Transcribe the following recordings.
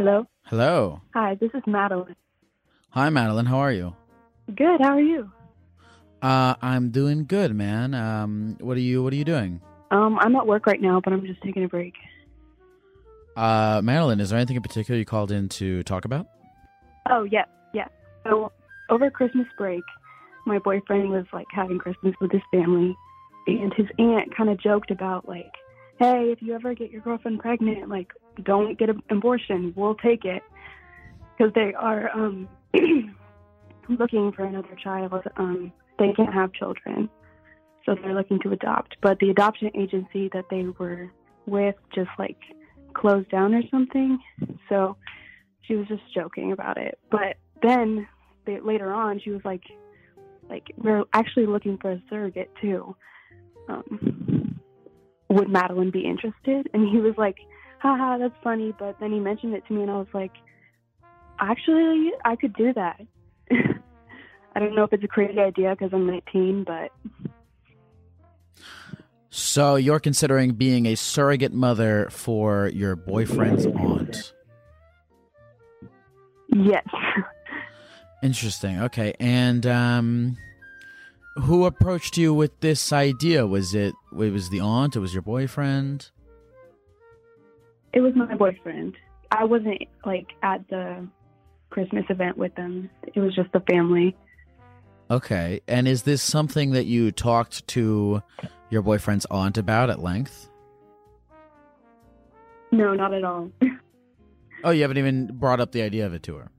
Hello? Hello. Hi, this is Madeline. Hi, Madeline. How are you? Good. How are you? I'm doing good, man. What are you doing? I'm at work right now, but I'm just taking a break. Madeline, is there anything in particular you called in to talk about? Oh, yeah. So over Christmas break, my boyfriend was having Christmas with his family, and his aunt kind of joked about hey, if you ever get your girlfriend pregnant, don't get an abortion. We'll take it. Because they are looking for another child. They can't have children. So they're looking to adopt. But the adoption agency that they were with just closed down or something. So she was just joking about it. But then later on, she was like, we're actually looking for a surrogate too. Would Madeline be interested? And he was like, haha, that's funny. But then he mentioned it to me and I was like, actually, I could do that. I don't know if it's a crazy idea because I'm 19, but... So you're considering being a surrogate mother for your boyfriend's aunt? Yes. Interesting. Okay. And who approached you with this idea? Was it the aunt? It was your boyfriend? It was my boyfriend. I wasn't at the Christmas event with them. It was just the family. Okay. And is this something that you talked to your boyfriend's aunt about at length? No, not at all. Oh, you haven't even brought up the idea of it to her?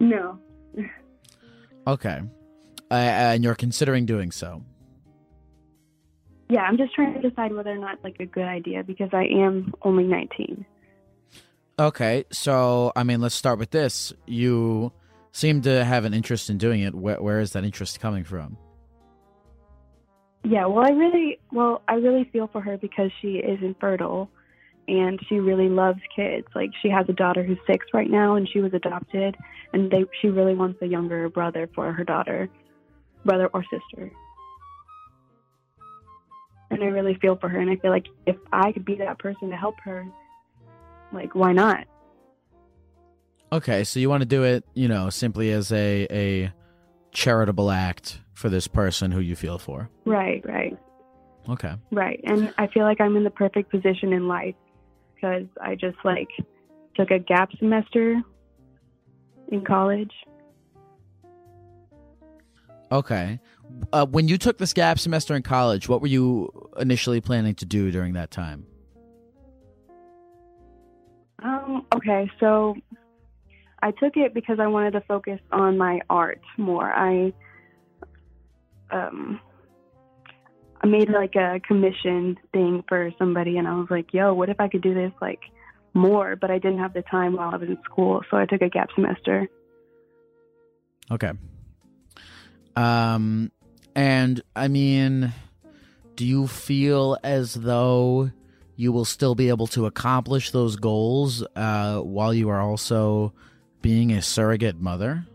No. Okay. And you're considering doing so? Yeah, I'm just trying to decide whether or not it's a good idea because I am only 19. Okay, so, let's start with this. You seem to have an interest in doing it. Where is that interest coming from? Yeah, I really feel for her because she is infertile and she really loves kids. She has a daughter who's 6 right now and she was adopted and she really wants a younger brother for her daughter, brother or sister. And I really feel for her, and I feel like if I could be that person to help her, why not? Okay, so you want to do it, simply as a charitable act for this person who you feel for. Right. Okay. Right, and I feel like I'm in the perfect position in life because I just, took a gap semester in college. Okay. When you took this gap semester in college, what were you initially planning to do during that time? Okay, so I took it because I wanted to focus on my art more. I made a commission thing for somebody and I was like, yo, what if I could do this more? But I didn't have the time while I was in school, so I took a gap semester. Okay. And do you feel as though you will still be able to accomplish those goals while you are also being a surrogate mother?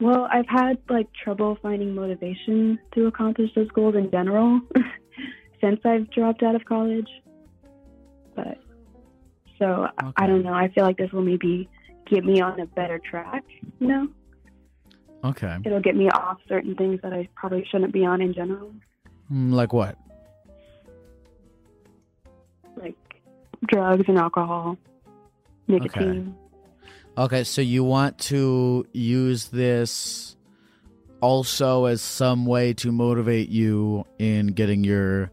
Well, I've had trouble finding motivation to accomplish those goals in general since I've dropped out of college. But okay. I don't know. I feel like this will maybe get me on a better track, Okay. It'll get me off certain things that I probably shouldn't be on in general. Like what? like drugs and alcohol, nicotine. Okay, so you want to use this also as some way to motivate you in getting your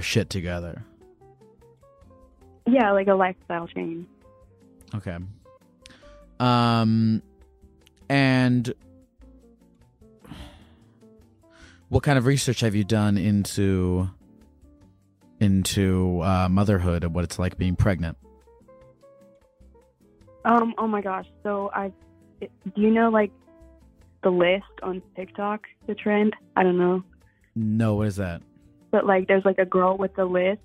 shit together. Yeah, like a lifestyle change. Okay. And what kind of research have you done into motherhood and what it's like being pregnant? Oh my gosh. So do you know like the list on TikTok, the trend? I don't know. No, what is that? But like there's like a girl with a list.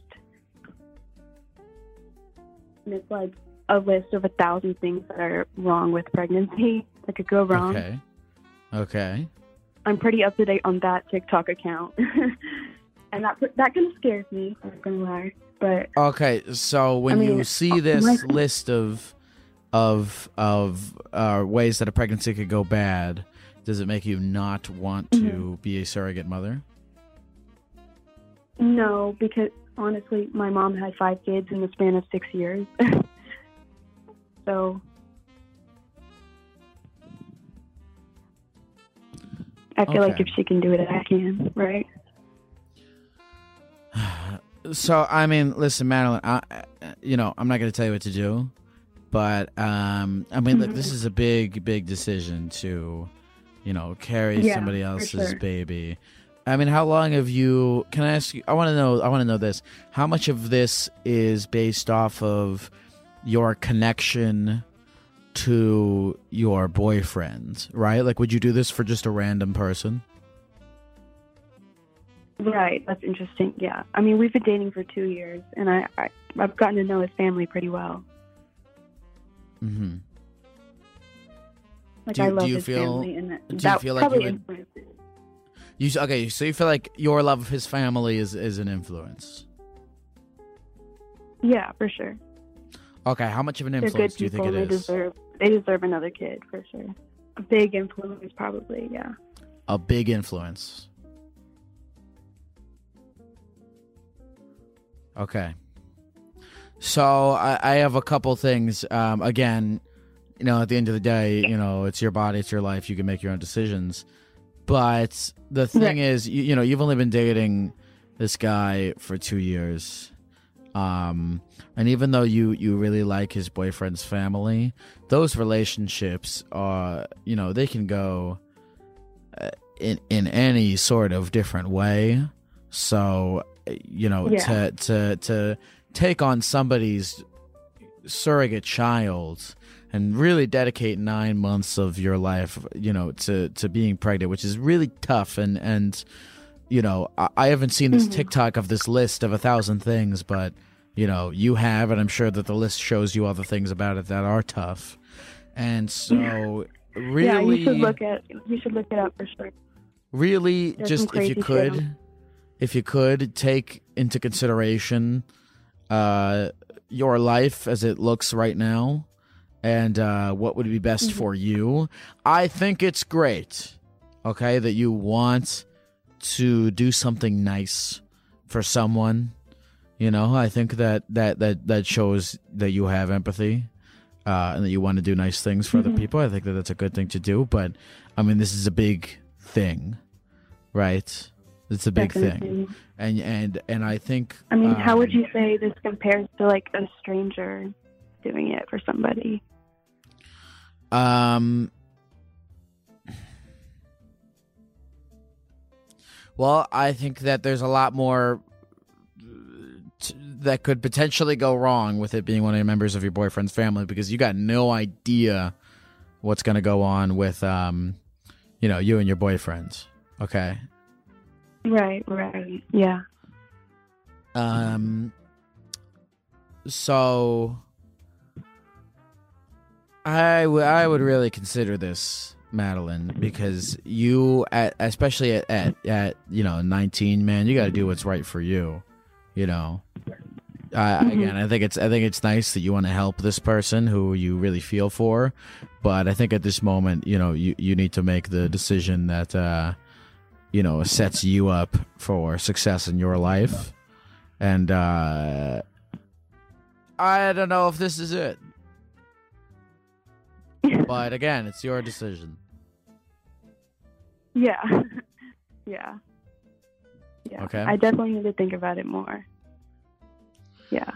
And it's like a list of 1,000 things that are wrong with pregnancy that could go wrong. Okay. I'm pretty up to date on that TikTok account. And that kind of scares me, I'm not gonna lie. But okay, so when you see this list of ways that a pregnancy could go bad, does it make you not want to be a surrogate mother? No, because honestly, my mom had 5 kids in the span of 6 years. So I feel like if she can do it, I can, right? So, I mean, listen, Madeline, I'm not going to tell you what to do, but, look, this is a big, big decision to, carry somebody else's baby. I mean, how long have you, can I ask you, I want to know this, how much of this is based off of your connection to your boyfriend, right? Like, would you do this for just a random person? Right, that's interesting, yeah. I mean, we've been dating for 2 years, and I've gotten to know his family pretty well. Mm-hmm. Like, I love his family, and that probably influences. Okay, so you feel like your love of his family is an influence? Yeah, for sure. Okay, how much of an influence do you think it is? They deserve another kid, for sure. A big influence, probably, yeah. A big influence. Okay. So I have a couple things. Again, at the end of the day, it's your body, it's your life. You can make your own decisions. But the thing is, you've only been dating this guy for 2 years. And even though you really like his boyfriend's family, those relationships are, they can go in any sort of different way. So, to take on somebody's surrogate child and really dedicate 9 months of your life, to being pregnant, which is really tough. And I haven't seen this TikTok of this list of 1,000 things, but, you have, and I'm sure that the list shows you other things about it that are tough. And so really... Yeah, you should look it up for sure. Really, just if you could take into consideration your life as it looks right now and what would be best for you. I think it's great, okay, that you want to do something nice for someone. I think that shows that you have empathy and that you want to do nice things for other people. I think that's a good thing to do, but this is a big thing, right? It's a big thing. And I think how would you say this compares to like a stranger doing it for somebody? Well, I think that there's a lot more that could potentially go wrong with it being one of the members of your boyfriend's family, because you got no idea what's going to go on with, you and your boyfriends. Okay. Right. Yeah. So I would really consider this, Madeline, because you, especially at 19, man, you got to do what's right for you. Again, I think it's nice that you want to help this person who you really feel for, but I think at this moment, you need to make the decision that sets you up for success in your life, and I don't know if this is it. But again, it's your decision. Yeah. Yeah. Yeah. Okay. I definitely need to think about it more. Yeah.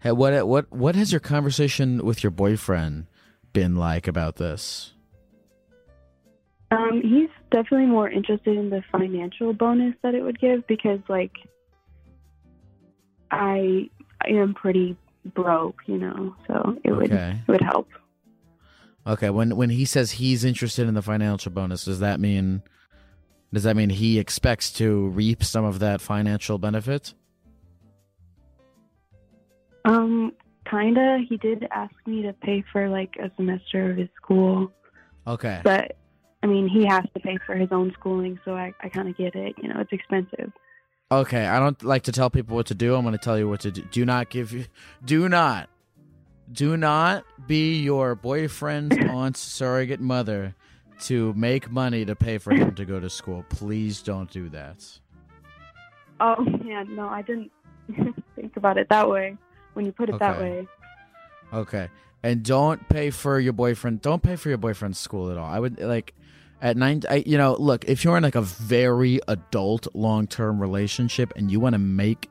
Hey, what has your conversation with your boyfriend been like about this? He's definitely more interested in the financial bonus that it would give because, like, I am pretty broke, you know, so it would help. Okay, when he says he's interested in the financial bonus, does that mean he expects to reap some of that financial benefit? Kinda. He did ask me to pay for like a semester of his school. Okay. But I mean, he has to pay for his own schooling, so I kind of get it. You know, it's expensive. Okay, I don't like to tell people what to do. I'm going to tell you what to do. Do not be your boyfriend's aunt's surrogate mother to make money to pay for him to go to school. Please don't do that. Oh, yeah, no, I didn't think about it that way. When you put it that way. Okay, and don't pay for your boyfriend. Don't pay for your boyfriend's school at all. I would like. At 9, you know, look, if you're in like a very adult long-term relationship and you want to make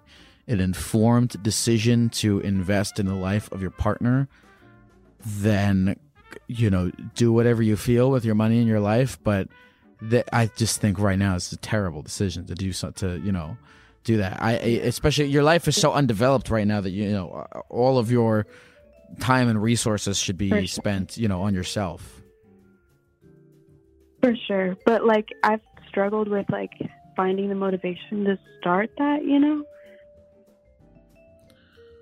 an informed decision to invest in the life of your partner, then, you know, do whatever you feel with your money in your life. But I just think right now it's a terrible decision to do so, to, you know, do that. Especially your life is so undeveloped right now that, you know, all of your time and resources should be spent, you know, on yourself. For sure. But, like, I've struggled with, like, finding the motivation to start that, you know,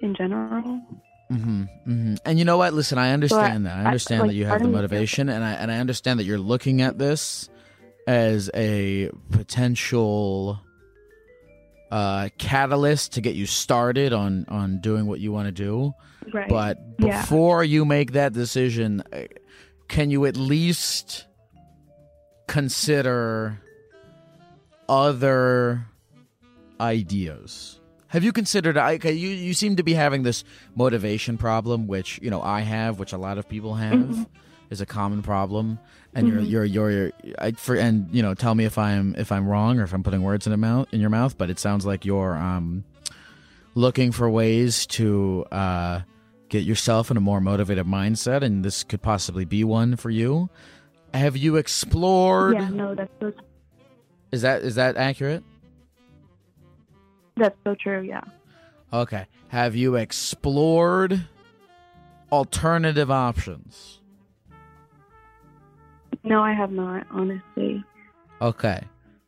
in general. Mm-hmm, mm-hmm. And you know what? Listen, I understand that. I understand that you have the motivation, and I understand that you're looking at this as a potential catalyst to get you started on doing what you want to do. Right. But before you make that decision, can you at least consider other ideas? Have you considered? You seem to be having this motivation problem, which, you know, I have, which a lot of people have, mm-hmm. is a common problem. And mm-hmm. And you know, tell me if I'm wrong or if I'm putting words in your mouth. But it sounds like you're looking for ways to get yourself in a more motivated mindset, and this could possibly be one for you. Have you explored? Yeah, no, that's so true. Is that accurate? That's so true, yeah. Okay. Have you explored alternative options? No, I have not, honestly. Okay.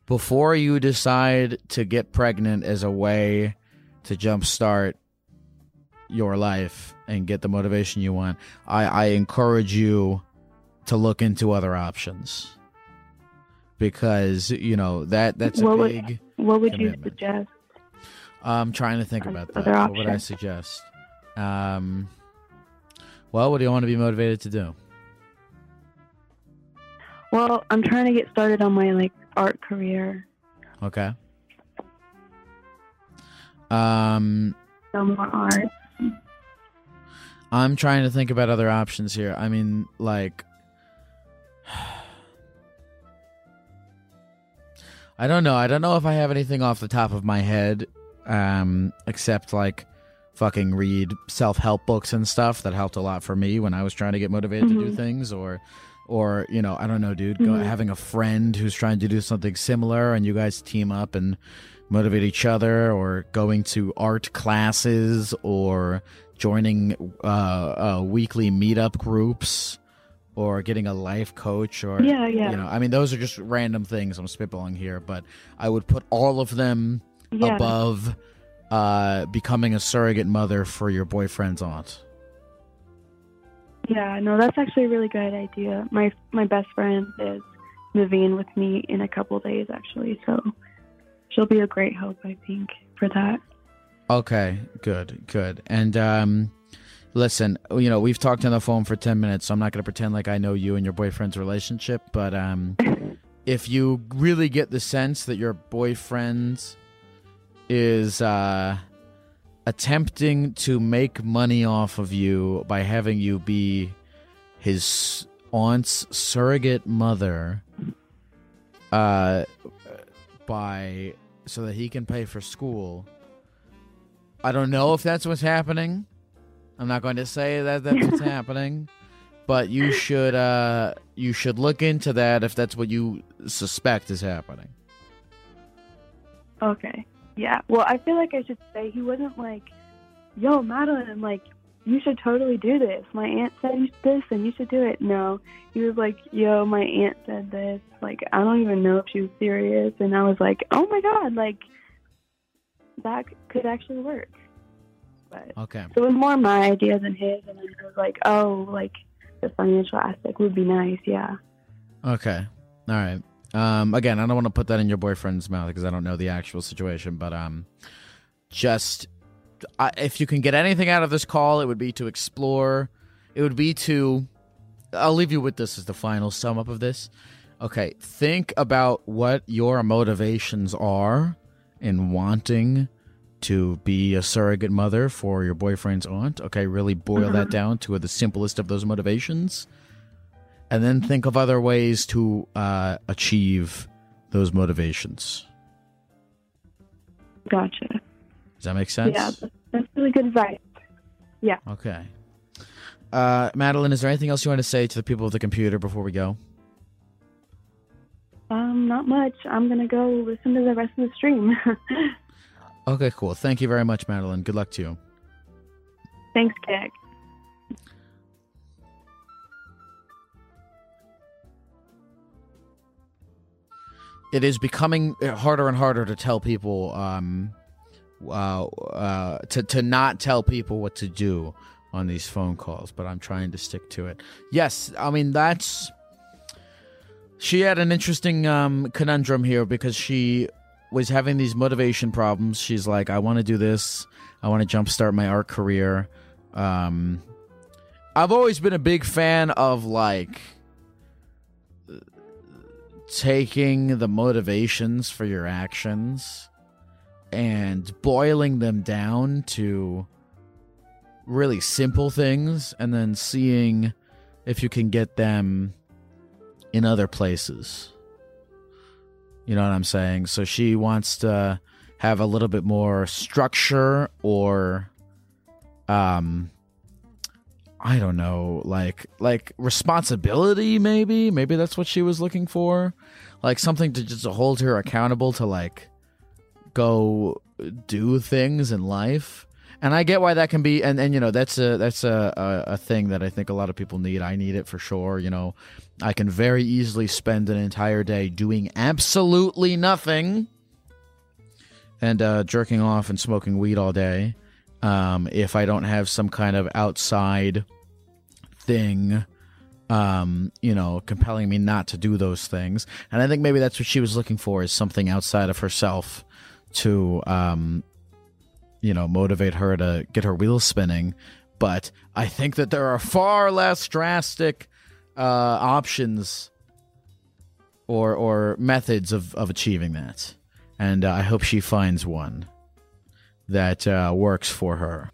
Before you decide to get pregnant as a way to jumpstart your life and get the motivation you want, I encourage you to look into other options, because, you know, that's a big what would commitment. You suggest? I'm trying to think about that. Options. What would I suggest? Well, what do you want to be motivated to do? Well, I'm trying to get started on my, like, art career. Okay. No more art. I'm trying to think about other options here. I mean, like, I don't know. I don't know if I have anything off the top of my head, except, like, fucking read self-help books and stuff that helped a lot for me when I was trying to get motivated mm-hmm. to do things, or you know, I don't know, dude, mm-hmm. having a friend who's trying to do something similar and you guys team up and motivate each other, or going to art classes, or joining weekly meetup groups, or getting a life coach, or, yeah. You know, I mean, those are just random things I'm spitballing here, but I would put all of them above becoming a surrogate mother for your boyfriend's aunt. Yeah, no, that's actually a really good idea. My best friend is moving in with me in a couple days, actually, so she'll be a great help, I think, for that. Okay, good. And, listen, you know, we've talked on the phone for 10 minutes, so I'm not going to pretend like I know you and your boyfriend's relationship, but if you really get the sense that your boyfriend is attempting to make money off of you by having you be his aunt's surrogate mother so that he can pay for school. I don't know if that's what's happening. I'm not going to say that that's what's happening, but you should look into that if that's what you suspect is happening. Okay. Yeah, well, I feel like I should say he wasn't like, yo, Madeline, like, you should totally do this. My aunt said this and you should do it. No, he was like, yo, my aunt said this. Like, I don't even know if she was serious. And I was like, oh, my God, like, that could actually work. But okay. It was more my idea than his. And then I was like, oh, like, the financial aspect would be nice. Yeah. Okay. All right. Again, I don't want to put that in your boyfriend's mouth because I don't know the actual situation, but if you can get anything out of this call, it would be to explore. It would be to, I'll leave you with this as the final sum up of this. Okay, think about what your motivations are in wanting to be a surrogate mother for your boyfriend's aunt. Okay, really boil that down to the simplest of those motivations. And then think of other ways to achieve those motivations. Gotcha. Does that make sense? Yeah, that's really good advice. Yeah. Okay. Madeline, is there anything else you want to say to the people of the computer before we go? Not much. I'm going to go listen to the rest of the stream. Okay, cool. Thank you very much, Madeline. Good luck to you. Thanks, Keg. It is becoming harder and harder to tell people to not tell people what to do on these phone calls, but I'm trying to stick to it. Yes, I mean, she had an interesting conundrum here because she was having these motivation problems. She's like, I want to do this. I want to jumpstart my art career. I've always been a big fan of, like, taking the motivations for your actions and boiling them down to really simple things and then seeing if you can get them in other places. You know what I'm saying? So she wants to have a little bit more structure or I don't know, like responsibility, maybe? Maybe that's what she was looking for. Like something to just hold her accountable to, like, go do things in life. And I get why that can be, and you know, that's a thing that I think a lot of people need. I need it for sure, you know. I can very easily spend an entire day doing absolutely nothing and jerking off and smoking weed all day. If I don't have some kind of outside thing, you know, compelling me not to do those things. And I think maybe that's what she was looking for, is something outside of herself to, you know, motivate her to get her wheels spinning. But I think that there are far less drastic options or methods of achieving that. And I hope she finds one that works for her.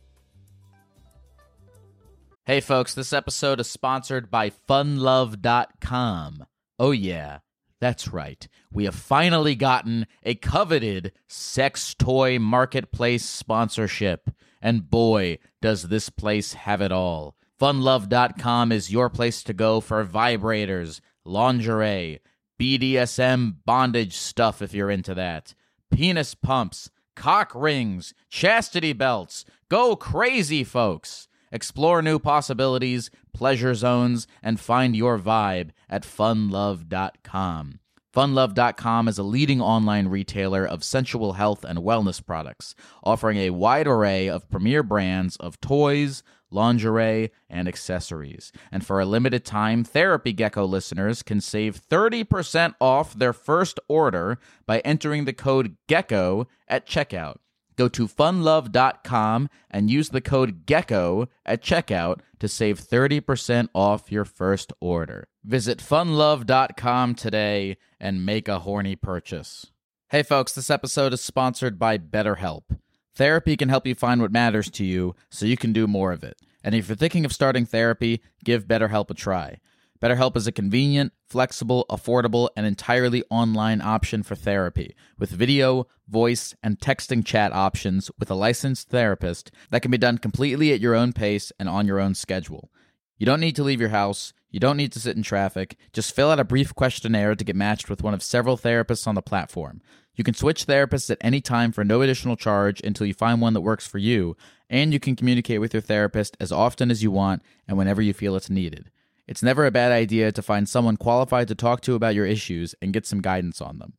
Hey folks, this episode is sponsored by funlove.com. Oh yeah, that's right. We have finally gotten a coveted sex toy marketplace sponsorship. And boy, does this place have it all. Funlove.com is your place to go for vibrators, lingerie, BDSM bondage stuff if you're into that, penis pumps, cock rings, chastity belts. Go crazy, folks. Explore new possibilities, pleasure zones, and find your vibe at funlove.com. Funlove.com is a leading online retailer of sensual health and wellness products, offering a wide array of premier brands of toys, lingerie, and accessories. And for a limited time, Therapy Gecko listeners can save 30% off their first order by entering the code GECKO at checkout. Go to funlove.com and use the code GECKO at checkout to save 30% off your first order. Visit funlove.com today and make a horny purchase. Hey folks, this episode is sponsored by BetterHelp. Therapy can help you find what matters to you so you can do more of it. And if you're thinking of starting therapy, give BetterHelp a try. BetterHelp is a convenient, flexible, affordable, and entirely online option for therapy with video, voice, and texting chat options with a licensed therapist that can be done completely at your own pace and on your own schedule. You don't need to leave your house. You don't need to sit in traffic. Just fill out a brief questionnaire to get matched with one of several therapists on the platform. You can switch therapists at any time for no additional charge until you find one that works for you, and you can communicate with your therapist as often as you want and whenever you feel it's needed. It's never a bad idea to find someone qualified to talk to about your issues and get some guidance on them.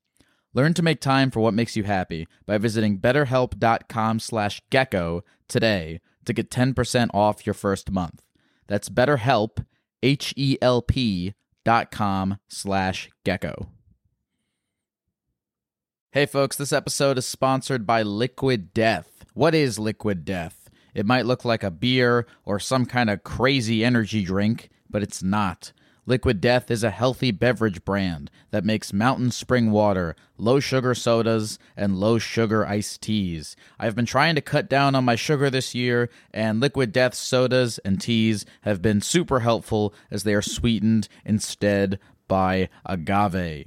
Learn to make time for what makes you happy by visiting betterhelp.com/gecko today to get 10% off your first month. That's betterhelp, HELP.com/gecko. Hey folks, this episode is sponsored by Liquid Death. What is Liquid Death? It might look like a beer or some kind of crazy energy drink, but it's not. Liquid Death is a healthy beverage brand that makes mountain spring water, low-sugar sodas, and low-sugar iced teas. I've been trying to cut down on my sugar this year, and Liquid Death sodas and teas have been super helpful as they are sweetened instead by agave.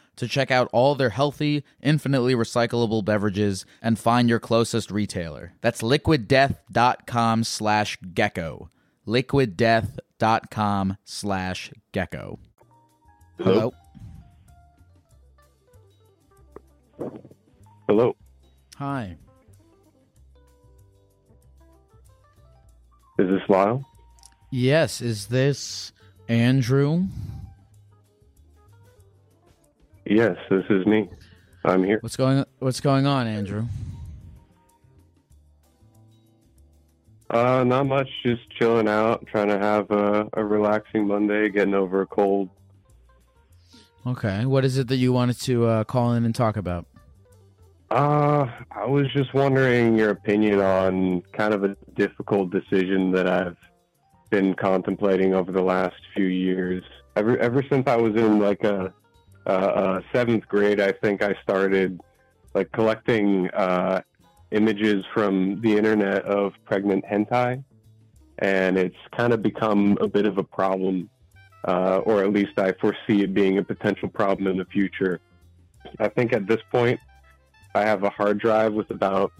to check out all their healthy, infinitely recyclable beverages and find your closest retailer. That's liquiddeath.com/gecko. Liquiddeath.com/gecko. Hello? Hello. Hi. Is this Lyle? Yes. Is this Andrew? Yes, this is me. I'm here. What's going on, Andrew? Not much. Just chilling out, trying to have a relaxing Monday, getting over a cold. Okay. What is it that you wanted to call in and talk about? I was just wondering your opinion on kind of a difficult decision that I've been contemplating over the last few years. Ever since I was in like a seventh grade, I think I started like collecting images from the internet of pregnant hentai, and it's kind of become a bit of a problem, or at least I foresee it being a potential problem in the future. I think at this point I have a hard drive with about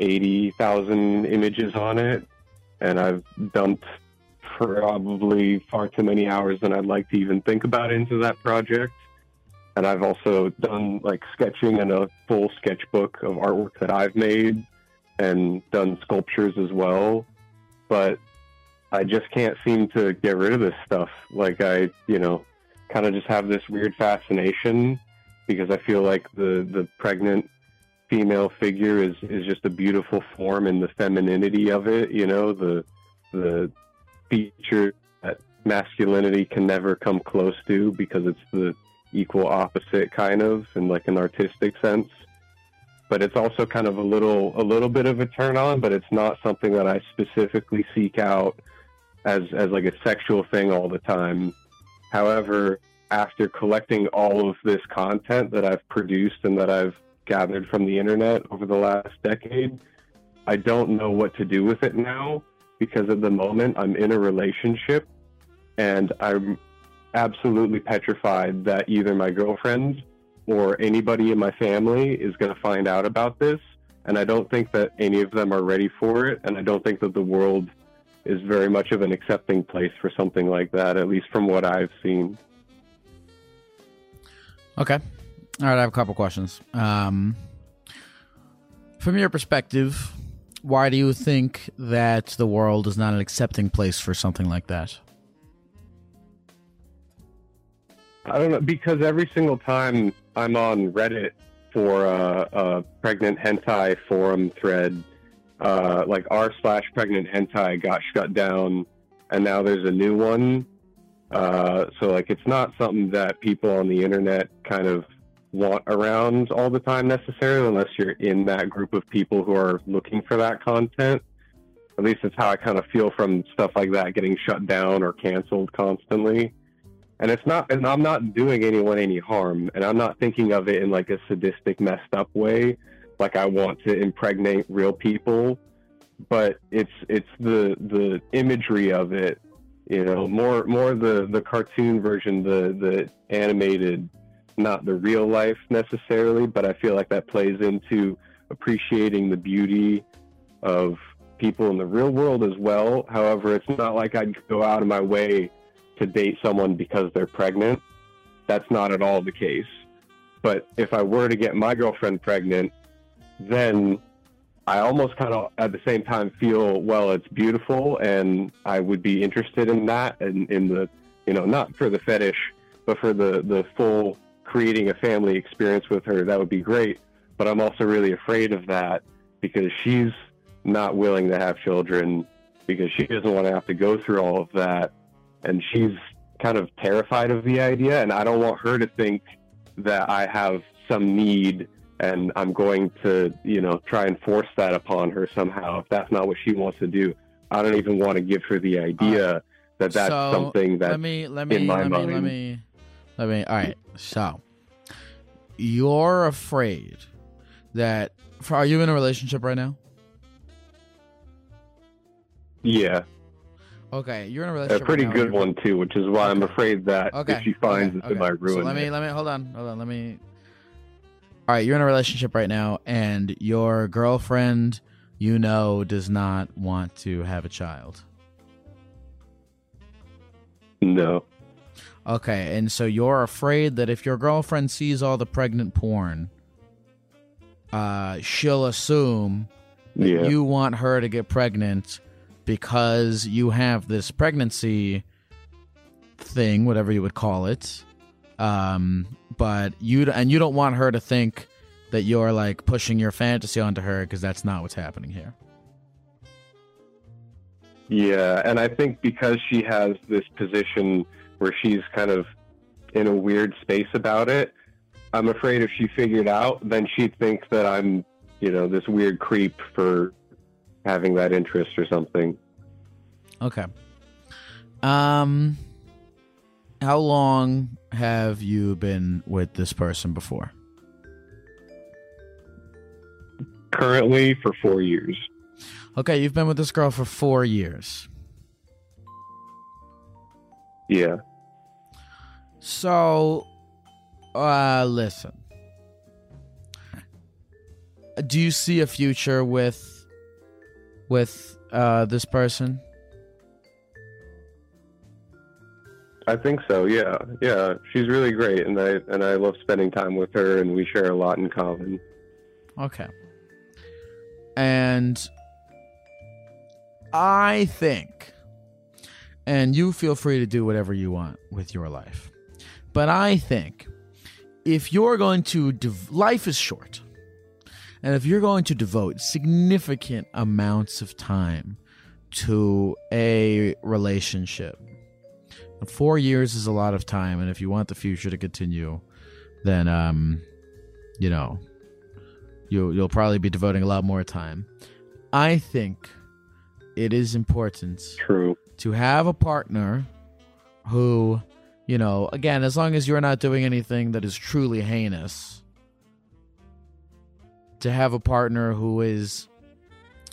80,000 images on it, and I've dumped probably far too many hours than I'd like to even think about into that project. And I've also done like sketching and a full sketchbook of artwork that I've made and done sculptures as well. But I just can't seem to get rid of this stuff. Like I, kind of just have this weird fascination because I feel like the pregnant female figure is just a beautiful form, and the femininity of it, the feature that masculinity can never come close to because it's the equal opposite kind of, in like an artistic sense. But it's also kind of a little bit of a turn on, but it's not something that I specifically seek out as like a sexual thing all the time. However, after collecting all of this content that I've produced and that I've gathered from the internet over the last decade, I don't know what to do with it now, because at the moment I'm in a relationship and I'm absolutely petrified that either my girlfriend or anybody in my family is going to find out about this, and I don't think that any of them are ready for it, and I don't think that the world is very much of an accepting place for something like that, at least from what I've seen. Okay. All right, I have a couple questions. From your perspective, why do you think that the world is not an accepting place for something like that? I don't know, because every single time I'm on Reddit for a pregnant hentai forum thread, like r/pregnantentai got shut down, and now there's a new one. So like it's not something that people on the internet kind of want around all the time necessarily, unless you're in that group of people who are looking for that content. At least that's how I kind of feel from stuff like that getting shut down or canceled constantly. And it's not, and I'm not doing anyone any harm, and I'm not thinking of it in like a sadistic, messed up way. Like I want to impregnate real people, but it's the imagery of it, you know, more the cartoon version, the animated, not the real life necessarily. But I feel like that plays into appreciating the beauty of people in the real world as well. However, it's not like I'd go out of my way to date someone because they're pregnant. That's not at all the case. But if I were to get my girlfriend pregnant, then I almost kind of at the same time feel, well, it's beautiful, and I would be interested in that, and in the, you know, not for the fetish, but for the full creating a family experience with her. That would be great. But I'm also really afraid of that because she's not willing to have children, because she doesn't want to have to go through all of that, and she's kind of terrified of the idea, and I don't want her to think that I have some need and I'm going to, you know, try and force that upon her somehow. If that's not what she wants to do, I don't even want to give her the idea that that's so something that let me all right, so you're afraid that are you in a relationship right now? Yeah. Okay, you're in a relationship. A pretty right now, good one too, which is why I'm afraid that if she finds it, it might ruin. So let me hold on. Let me. All right, you're in a relationship right now, and your girlfriend, you know, does not want to have a child. No. Okay, and so you're afraid that if your girlfriend sees all the pregnant porn, she'll assume that you want her to get pregnant. Because you have this pregnancy thing, whatever you would call it, but you don't want her to think that you're like pushing your fantasy onto her, because that's not what's happening here. Yeah, and I think because she has this position where she's kind of in a weird space about it, I'm afraid if she figured out, then she'd think that I'm, you know, this weird creep for having that interest or something. Okay. How long have you been with this person before? Currently for 4 years. Okay, you've been with this girl for 4 years. Yeah. So, listen. Do you see a future with this person? I think so, yeah. She's really great, and I love spending time with her, and we share a lot in common. Okay. And I think, and you feel free to do whatever you want with your life, but I think if you're going to life is short. And if you're going to devote significant amounts of time to a relationship, 4 years is a lot of time. And if you want the future to continue, then, you know, you'll probably be devoting a lot more time. I think it is important to have a partner who, you know, again, as long as you're not doing anything that is truly heinous, to have a partner who is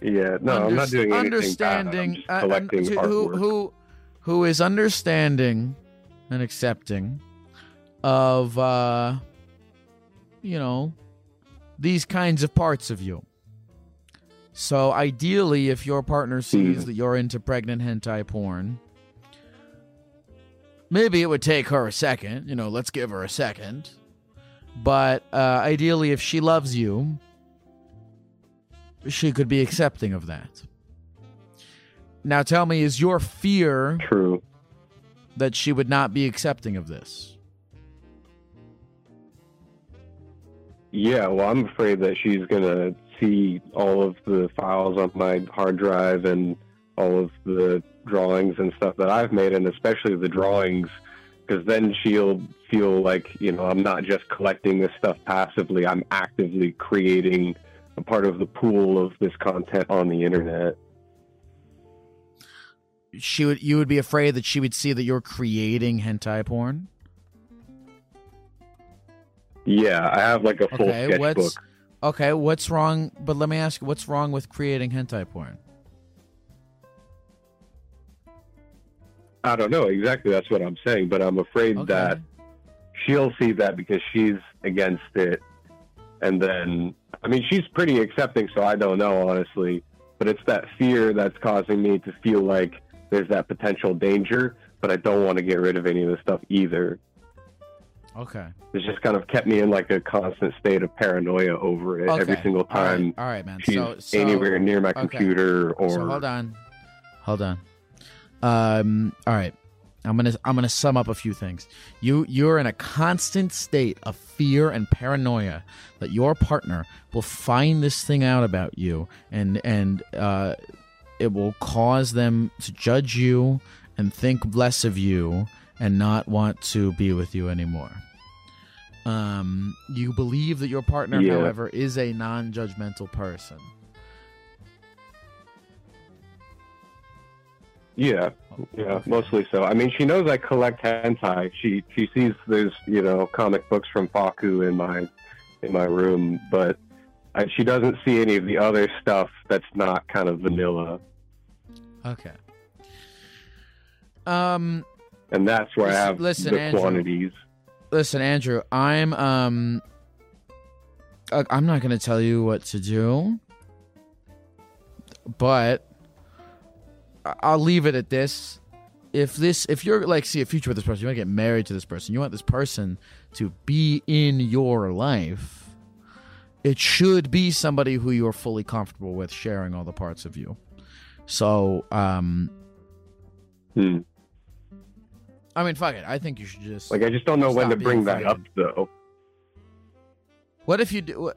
I'm not doing anything bad. I'm just collecting artwork. Who is understanding and accepting of you know, these kinds of parts of you. So ideally, if your partner sees that you're into pregnant hentai porn, maybe it would take her a second, you know, let's give her a second. But ideally, if she loves you, she could be accepting of that. Now tell me, is your fear that she would not be accepting of this? Yeah, well, I'm afraid that she's going to see all of the files on my hard drive and all of the drawings and stuff that I've made, and especially the drawings, because then she'll feel like, you know, I'm not just collecting this stuff passively, I'm actively creating a part of the pool of this content on the internet. She would, you would be afraid that she would see that you're creating hentai porn? Yeah, I have like a full sketchbook. Okay, what's wrong? But let me ask, what's wrong with creating hentai porn? I don't know exactly. That's what I'm saying, but I'm afraid that she'll see that because she's against it. And then, I mean, she's pretty accepting, so I don't know, honestly. But it's that fear that's causing me to feel like there's that potential danger, but I don't want to get rid of any of this stuff either. Okay. It's just kind of kept me in like a constant state of paranoia over it every single time. All right, man. She's anywhere near my computer or. So hold on. All right. I'm gonna sum up a few things. You're in a constant state of fear and paranoia that your partner will find this thing out about you, and it will cause them to judge you and think less of you and not want to be with you anymore. You believe that your partner, however, is a non-judgmental person. Yeah, mostly so. I mean, she knows I collect hentai. She sees there's, you know, comic books from Faku in my room, but she doesn't see any of the other stuff that's not kind of vanilla. Okay. And that's where I have the quantities. Listen, Andrew, I'm not going to tell you what to do, but I'll leave it at this. If you're like, see a future with this person, you want to get married to this person, you want this person to be in your life, it should be somebody who you're fully comfortable with sharing all the parts of you. So, I mean, fuck it. I think you should just like, I just don't know when to bring that up, though. What if you do?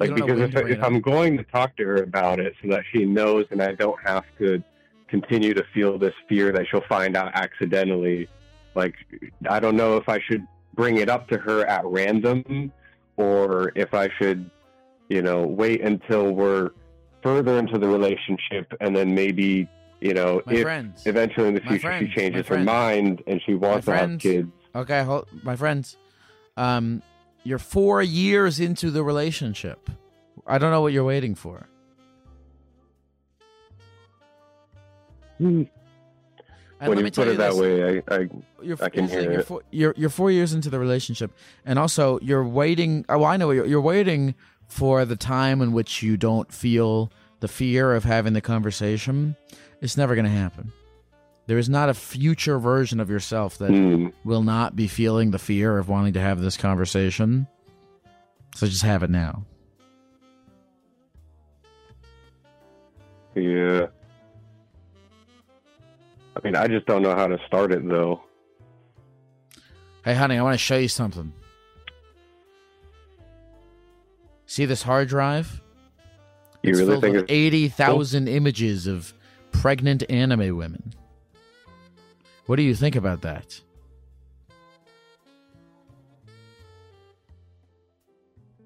Like, because if I'm going to talk to her about it so that she knows and I don't have to continue to feel this fear that she'll find out accidentally, like, I don't know if I should bring it up to her at random or if I should, you know, wait until we're further into the relationship and then maybe, you know, if eventually in the future she changes her mind and she wants to have kids. Okay, my friends, you're 4 years into the relationship. I don't know what you're waiting for. And when you put it that way, I can hear it. You're 4 years into the relationship, and also you're waiting. Oh, I know you're waiting for the time in which you don't feel the fear of having the conversation. It's never going to happen. There is not a future version of yourself that will not be feeling the fear of wanting to have this conversation. So just have it now. Yeah. I mean, I just don't know how to start it, though. Hey, honey, I want to show you something. See this hard drive? It's really filled with 80,000 images of pregnant anime women. What do you think about that?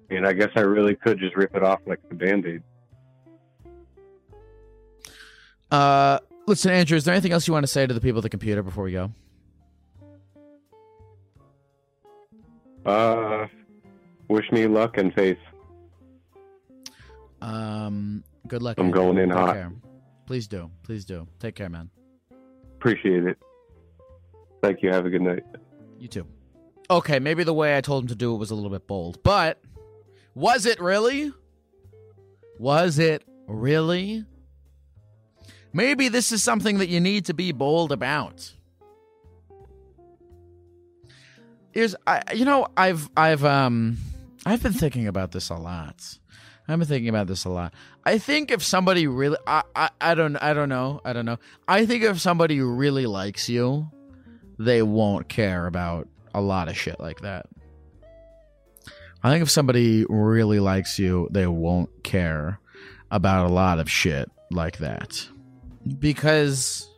I mean, I guess I really could just rip it off like a Band-Aid. Listen, Andrew, is there anything else you want to say to the people at the computer before we go? Wish me luck and faith. Good luck. I'm Andrew. Going in Take hot. Care. Please do. Please do. Take care, man. Appreciate it. Thank you. Have a good night. You too. Okay, maybe the way I told him to do it was a little bit bold, but was it really? Was it really? Maybe this is something that you need to be bold about. I've been thinking about this a lot. I've been thinking about this a lot. I think if somebody really, I don't know. I think if somebody really likes you, they won't care about a lot of shit like that. I think if somebody really likes you, they won't care about a lot of shit like that. Because,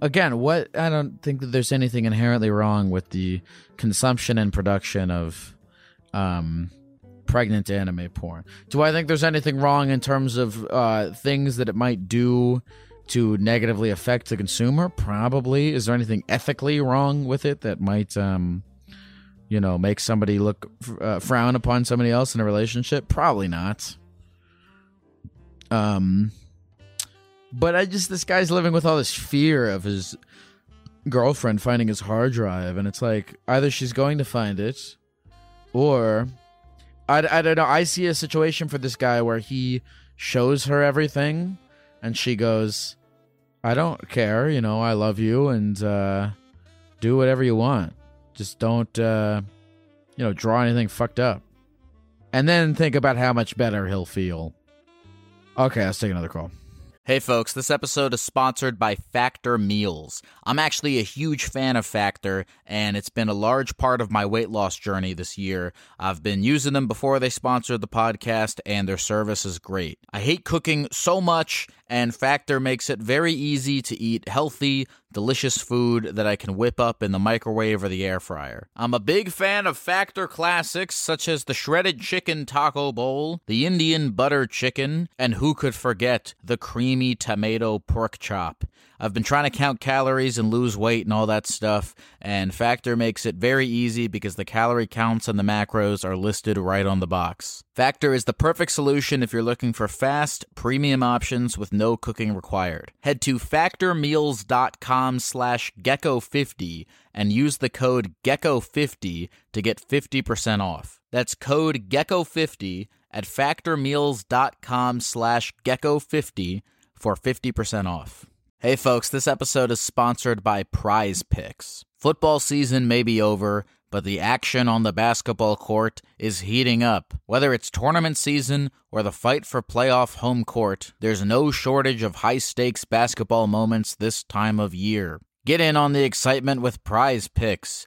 again, I don't think that there's anything inherently wrong with the consumption and production of pregnant anime porn. Do I think there's anything wrong in terms of things that it might do to negatively affect the consumer? Probably. Is there anything ethically wrong with it that might, you know, make somebody look frown upon somebody else in a relationship? Probably not. But this guy's living with all this fear of his girlfriend finding his hard drive, and it's like either she's going to find it, or I don't know. I see a situation for this guy where he shows her everything, and she goes, "I don't care, you know, I love you, and do whatever you want. Just don't, you know, draw anything fucked up." And then think about how much better he'll feel. Okay, let's take another call. Hey folks, this episode is sponsored by Factor Meals. I'm actually a huge fan of Factor, and it's been a large part of my weight loss journey this year. I've been using them before they sponsored the podcast, and their service is great. I hate cooking so much, and Factor makes it very easy to eat healthy, delicious food that I can whip up in the microwave or the air fryer. I'm a big fan of Factor classics such as the shredded chicken taco bowl, the Indian butter chicken, and who could forget the creamy tomato pork chop. I've been trying to count calories and lose weight and all that stuff, and Factor makes it very easy because the calorie counts and the macros are listed right on the box. Factor is the perfect solution if you're looking for fast, premium options with no cooking required. Head to factormeals.com/gecko50 and use the code gecko50 to get 50% off. That's code gecko50 at factormeals.com/gecko50 for 50% off. Hey folks, this episode is sponsored by Prize Picks. Football season may be over, but the action on the basketball court is heating up. Whether it's tournament season or the fight for playoff home court, there's no shortage of high-stakes basketball moments this time of year. Get in on the excitement with Prize Picks,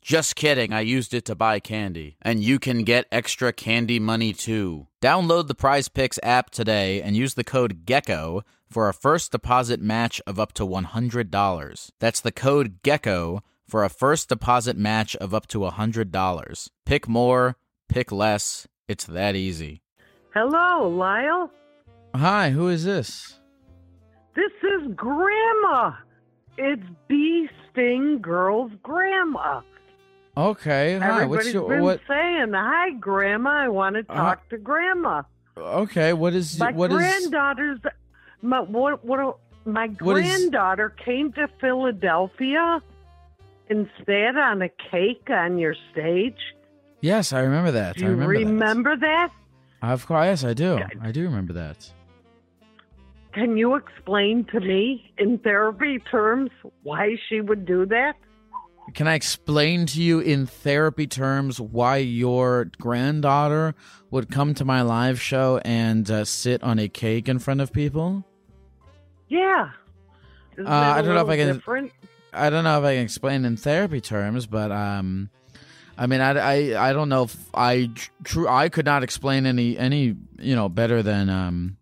Just kidding, I used it to buy candy. And you can get extra candy money too. Download the PrizePicks app today and use the code GECKO for a first deposit match of up to $100. That's the code GECKO for a first deposit match of up to $100. Pick more, pick less. It's that easy. Hello, Lyle. Hi, who is this? This is Grandma. It's Bee Sting Girl's Grandma. Okay, hi. Everybody's saying, hi, Grandma. I want to talk to Grandma. Okay, my granddaughter came to Philadelphia and stayed on a cake on your stage. Yes, I remember that. Do you remember that? Of course, yes, I do. I do remember that. Can you explain to me in therapy terms why she would do that? Can I explain to you in therapy terms why your granddaughter would come to my live show and sit on a cake in front of people? Yeah. I don't know if I can explain in therapy terms, but I mean, I don't know if I could not explain any you know better than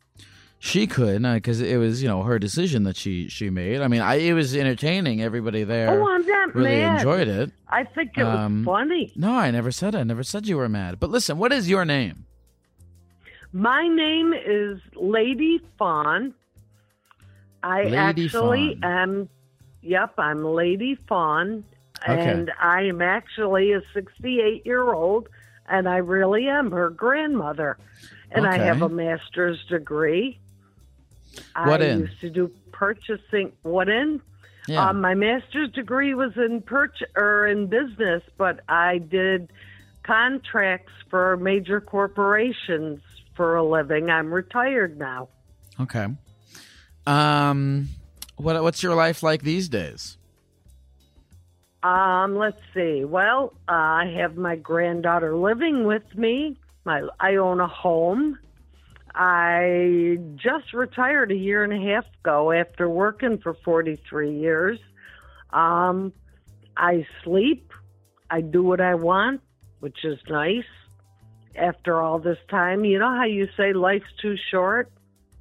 she could, because it was, you know, her decision that she made. I mean, it was entertaining. Everybody there enjoyed it. I think it was funny. No, I never said you were mad. But listen, what is your name? My name is Lady Fawn. I'm Lady Fawn. Okay. And I am actually a 68-year-old, and I really am her grandmother. And okay. I have a master's degree. I used to do purchasing. What in? Yeah. My master's degree was in in business, but I did contracts for major corporations for a living. I'm retired now. Okay. What's your life like these days? Let's see. Well, I have my granddaughter living with me. I own a home. I just retired a year and a half ago after working for 43 years. I sleep. I do what I want, which is nice. After all this time, you know how you say life's too short?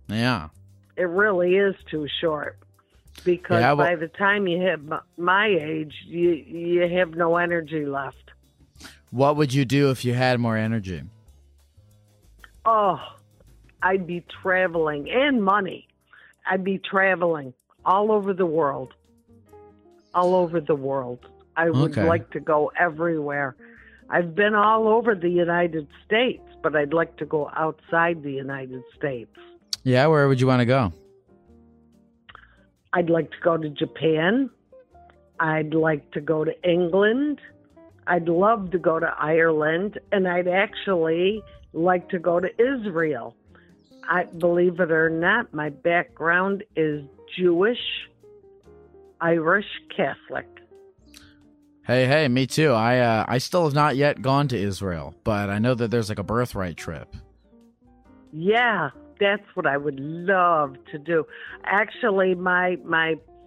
Yeah. It really is too short. Because yeah, by the time you hit my age, you have no energy left. What would you do if you had more energy? Oh, I'd be traveling and money. I'd be traveling all over the world. All over the world. I would like to go everywhere. I've been all over the United States, but I'd like to go outside the United States. Yeah, where would you want to go? I'd like to go to Japan. I'd like to go to England. I'd love to go to Ireland. And I'd actually like to go to Israel. Believe it or not, my background is Jewish, Irish, Catholic. Hey, me too. I still have not yet gone to Israel, but I know that there's like a birthright trip. Yeah. That's what I would love to do. Actually, my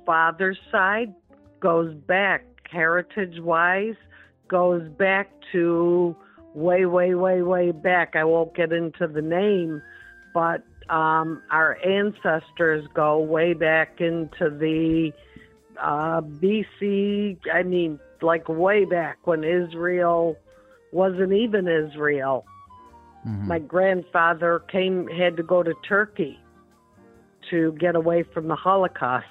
father's side goes back, heritage-wise, goes back to way, way, way, way back. I won't get into the name, but our ancestors go way back into the BC, I mean, like way back when Israel wasn't even Israel. Mm-hmm. My grandfather had to go to Turkey to get away from the Holocaust.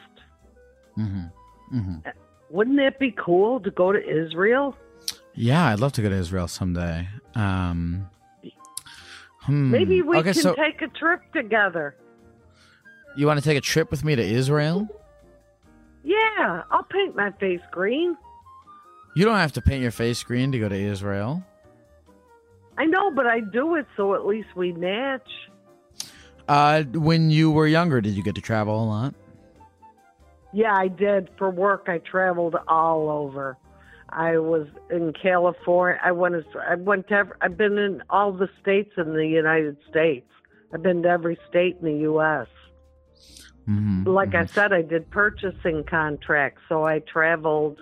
Mm-hmm. Mm-hmm. Wouldn't that be cool to go to Israel? Yeah, I'd love to go to Israel someday. Maybe we can take a trip together. You want to take a trip with me to Israel? Yeah, I'll paint my face green. You don't have to paint your face green to go to Israel. I know, but I do it so at least we match. When you were younger, did you get to travel a lot? Yeah, I did. For work, I traveled all over. I was in California. I've been in all the states in the United States. I've been to every state in the U.S. Mm-hmm. Like I said, I did purchasing contracts, so I traveled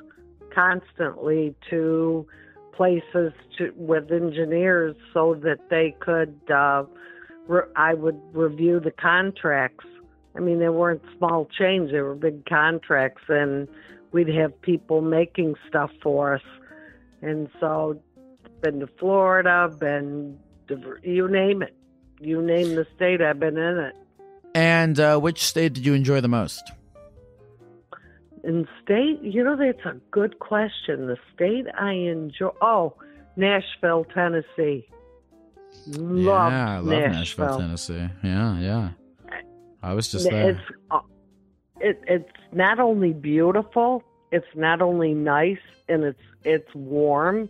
constantly to places with engineers so that they could, I would review the contracts. I mean, they weren't small change, they were big contracts, and we'd have people making stuff for us. And so, been to Florida, you name it. You name the state, I've been in it. And which state did you enjoy the most? In state, you know, that's a good question. The state I enjoy, Nashville, Tennessee. I love Nashville, Tennessee. Yeah. I was just there. It's not only beautiful, it's not only nice, and it's warm.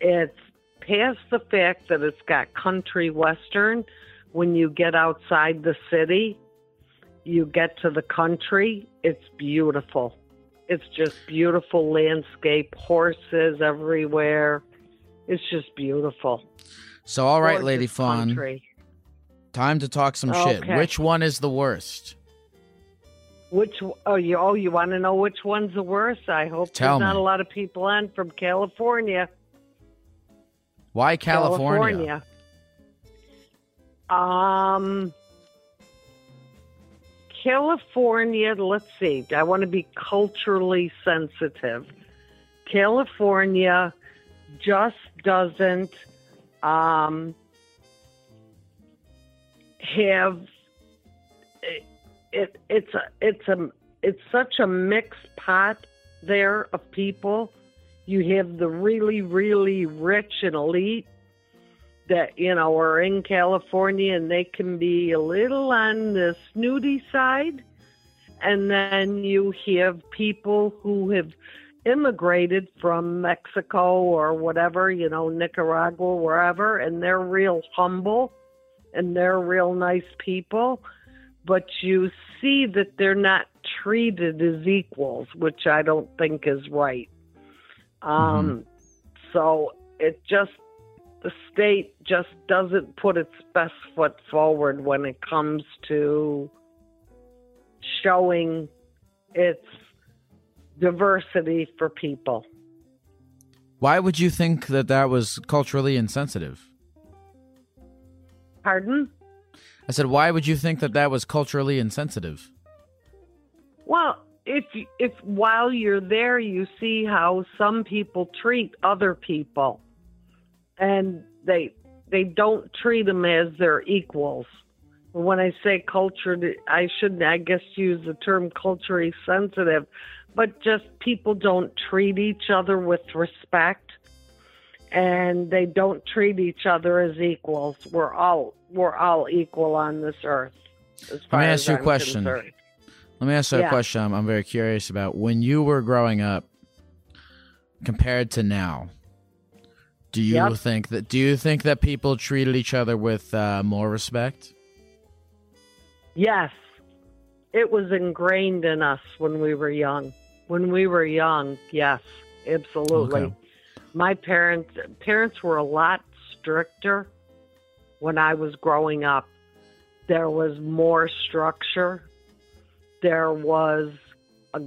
It's past the fact that it's got country western. When you get outside the city, you get to the country, it's beautiful. It's just beautiful landscape, horses everywhere. It's just beautiful. So, all right, Lady Fawn, time to talk some shit. Which one is the worst? You want to know which one's the worst? I hope there's not a lot of people on from California. Why California? California, let's see, I want to be culturally sensitive. California just doesn't have it. It's such a mixed pot there of people. You have the really, really rich and elite that, you know, are in California, and they can be a little on the snooty side. And then you have people who have immigrated from Mexico or whatever, you know, Nicaragua, wherever, and they're real humble and they're real nice people. but you see that they're not treated as equals, which I don't think is right. So it just, the state just doesn't put its best foot forward when it comes to showing its diversity for people. Why would you think that that was culturally insensitive? Pardon? I said, why would you think that that was culturally insensitive? Well, if while you're there, you see how some people treat other people. And they don't treat them as their equals. When I say culture, I shouldn't, I guess, use the term culturally sensitive, but just people don't treat each other with respect, and they don't treat each other as equals. We're all equal on this earth. Let me ask you a question. I'm very curious about when you were growing up compared to now. Do you think that? Do you think that people treated each other with more respect? Yes, it was ingrained in us when we were young. When we were young, yes, absolutely. Okay. My parents were a lot stricter when I was growing up. There was more structure. There was a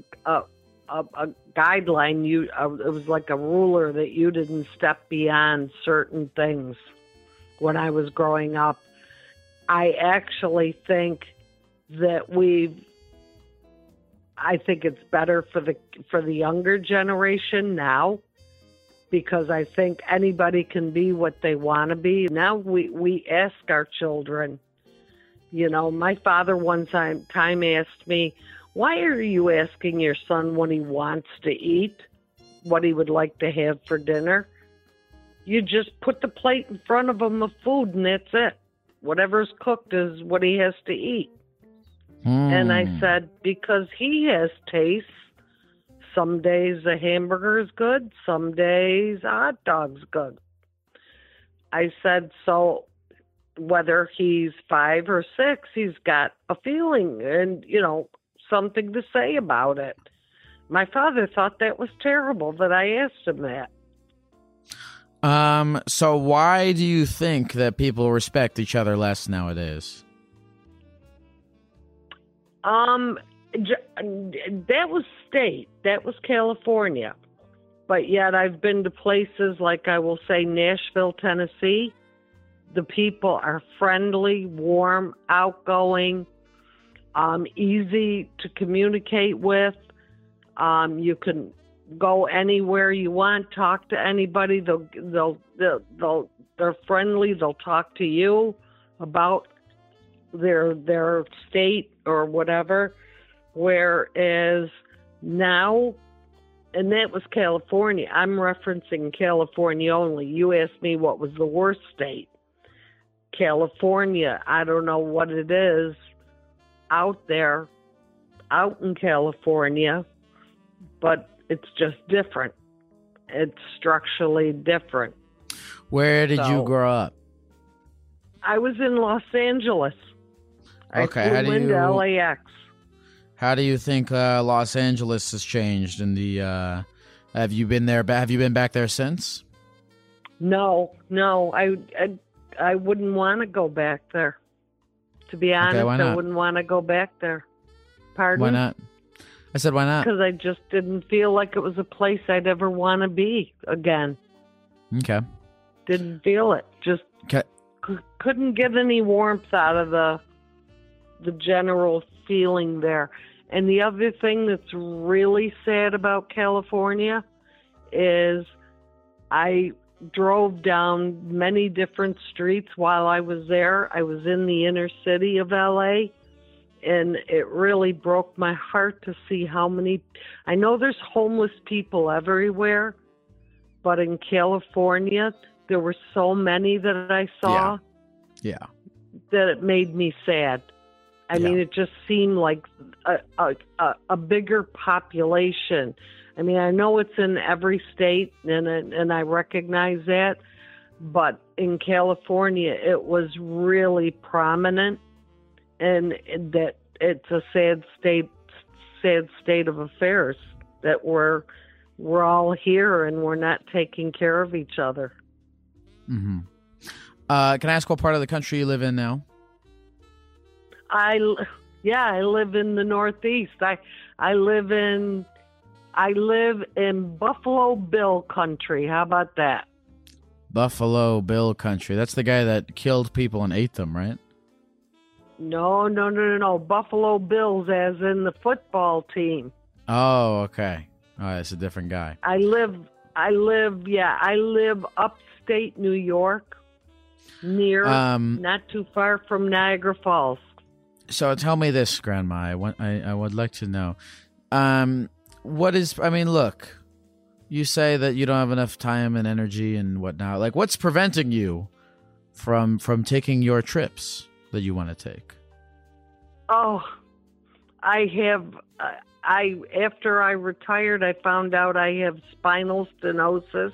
guideline. It was like a ruler that you didn't step beyond certain things. When I was growing up, I actually think that I think it's better for the younger generation now, because I think anybody can be what they want to be. Now we ask our children. You know, my father one time asked me, "Why are you asking your son when he wants to eat, what he would like to have for dinner? You just put the plate in front of him of food and that's it. Whatever's cooked is what he has to eat." And I said, because he has tastes. Some days a hamburger is good. Some days a hot dog's good. I said, so whether he's 5 or 6, he's got a feeling and, you know, something to say about it. My father thought that was terrible that I asked him that. So why do you think that people respect each other less nowadays? That was state. That was California. But yet I've been to places like, I will say, Nashville, Tennessee. The people are friendly, warm, outgoing, easy to communicate with. You can go anywhere you want, talk to anybody. They're friendly. They'll talk to you about their state or whatever. Whereas now, and that was California. I'm referencing California only. You asked me what was the worst state. California. I don't know what it is. Out there, out in California, but it's just different. It's structurally different. Where did you grow up? I was in Los Angeles. Okay, I went to LAX. How do you think Los Angeles has changed? In the have you been there? Have you been back there since? No. I wouldn't want to go back there. To be honest, okay, I wouldn't want to go back there. Pardon? Why not? I said, why not? Because I just didn't feel like it was a place I'd ever want to be again. Okay. Didn't feel it. Just couldn't get any warmth out of the general feeling there. And the other thing that's really sad about California is I drove down many different streets while I was there. I was in the inner city of LA, and it really broke my heart to see how many. I know there's homeless people everywhere, but in California, there were so many that I saw that it made me sad. I mean, it just seemed like a bigger population. I mean, I know it's in every state, and I recognize that, but in California, it was really prominent, and that it's a sad state of affairs that we're all here and we're not taking care of each other. Mm-hmm. Can I ask what part of the country you live in now? I live in the Northeast. I live in Buffalo Bill country. How about that? Buffalo Bill country. That's the guy that killed people and ate them, right? No. Buffalo Bills as in the football team. Oh, okay. All right, it's a different guy. I live upstate New York, near, not too far from Niagara Falls. So tell me this, Grandma. I would like to know. Look, you say that you don't have enough time and energy and whatnot. Like, what's preventing you from taking your trips that you want to take? Oh, after I retired, I found out I have spinal stenosis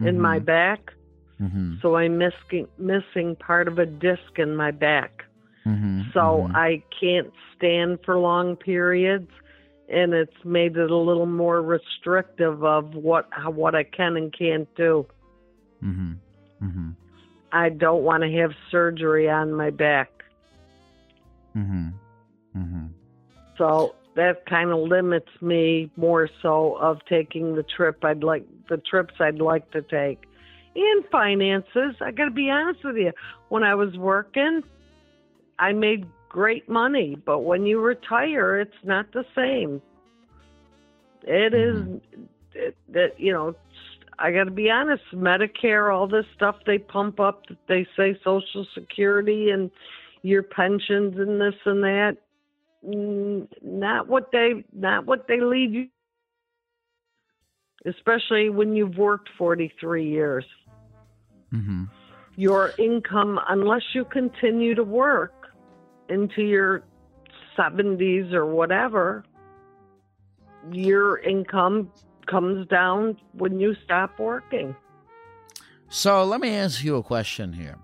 in my back. Mm-hmm. So I'm missing part of a disc in my back. Mm-hmm. So I can't stand for long periods, and it's made it a little more restrictive of what I can and can't do. Mm-hmm. Mm-hmm. I don't want to have surgery on my back. Mm-hmm. Mm-hmm. So that kind of limits me more so of taking the trips I'd like to take. And finances, I got to be honest with you. When I was working, I made great money, but when you retire, it's not the same. It is that, you know, I got to be honest, Medicare, all this stuff they pump up, that they say Social Security and your pensions and this and that. Not what they leave you, especially when you've worked 43 years. Mm-hmm. Your income, unless you continue to work into your 70s or whatever, your income comes down when you stop working. So let me ask you a question here.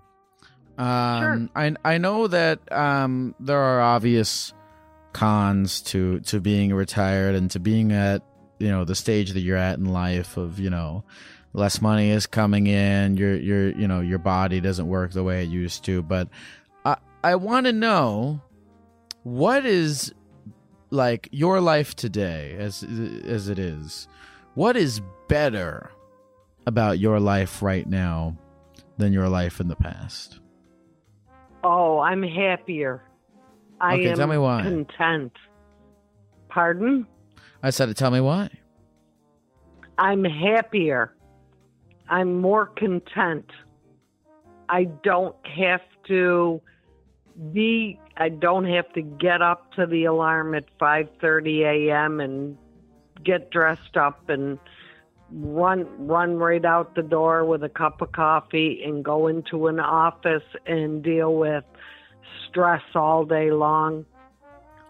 Sure. I know that there are obvious cons to being retired and to being at, you know, the stage that you're at in life of, you know, less money is coming in, your you know, your body doesn't work the way it used to. But I want to know, what is, like, your life today as it is? What is better about your life right now than your life in the past? Oh, I'm happier. I am tell me why. Content. Pardon? I said to tell me why. I'm happier. I'm more content. I don't have to get up to the alarm at 5:30 a.m. and get dressed up and run right out the door with a cup of coffee and go into an office and deal with stress all day long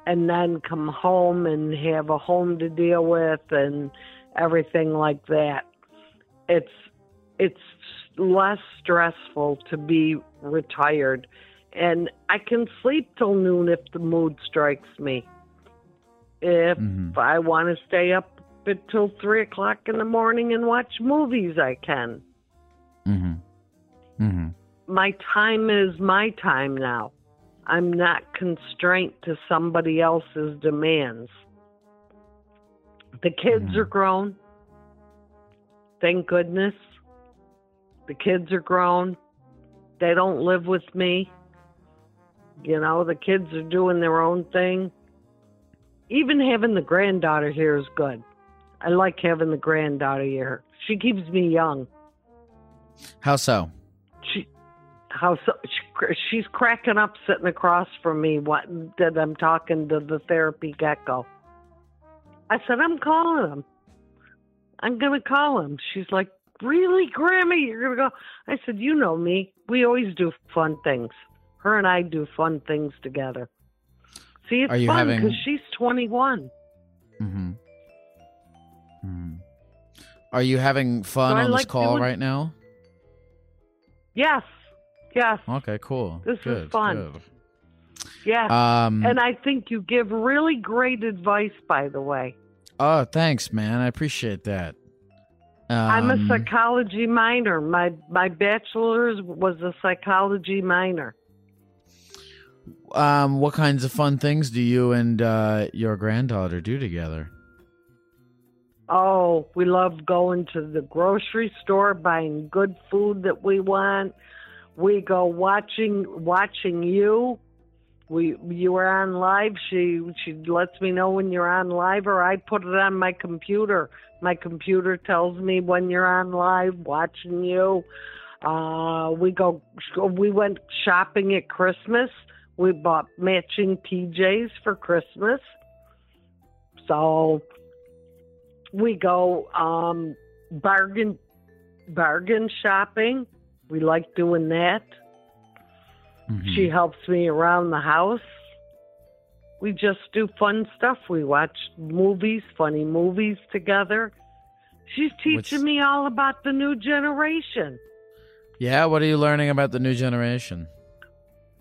and then come home and have a home to deal with and everything like that. It's less stressful to be retired. And I can sleep till noon if the mood strikes me. If I want to stay up until 3 o'clock in the morning and watch movies, I can. Mm-hmm. Mm-hmm. My time is my time now. I'm not constrained to somebody else's demands. The kids are grown. Thank goodness. The kids are grown. They don't live with me. You know, the kids are doing their own thing. Even having the granddaughter here is good. I like having the granddaughter here. She keeps me young. How so? She's cracking up sitting across from me that I'm talking to the therapy gecko. I said, I'm calling him. I'm going to call him. She's like, really, Grammy? You're going to go? I said, you know me. We always do fun things. Her and I do fun things together. See, it's fun because she's 21. Mm-hmm. Mm-hmm. Are you having fun on this call right now? Yes. Okay, cool. This is fun. Yes. And I think you give really great advice, by the way. Oh, thanks, man. I appreciate that. I'm a psychology minor. My bachelor's was a psychology minor. What kinds of fun things do you and your granddaughter do together? Oh, we love going to the grocery store, buying good food that we want. We go watching you. You are on live. She lets me know when you're on live, or I put it on my computer. My computer tells me when you're on live, watching you. We went shopping at Christmas. We bought matching PJs for Christmas. So we go bargain shopping. We like doing that. Mm-hmm. She helps me around the house. We just do fun stuff. We watch movies, funny movies together. She's teaching me all about the new generation. Yeah, what are you learning about the new generation?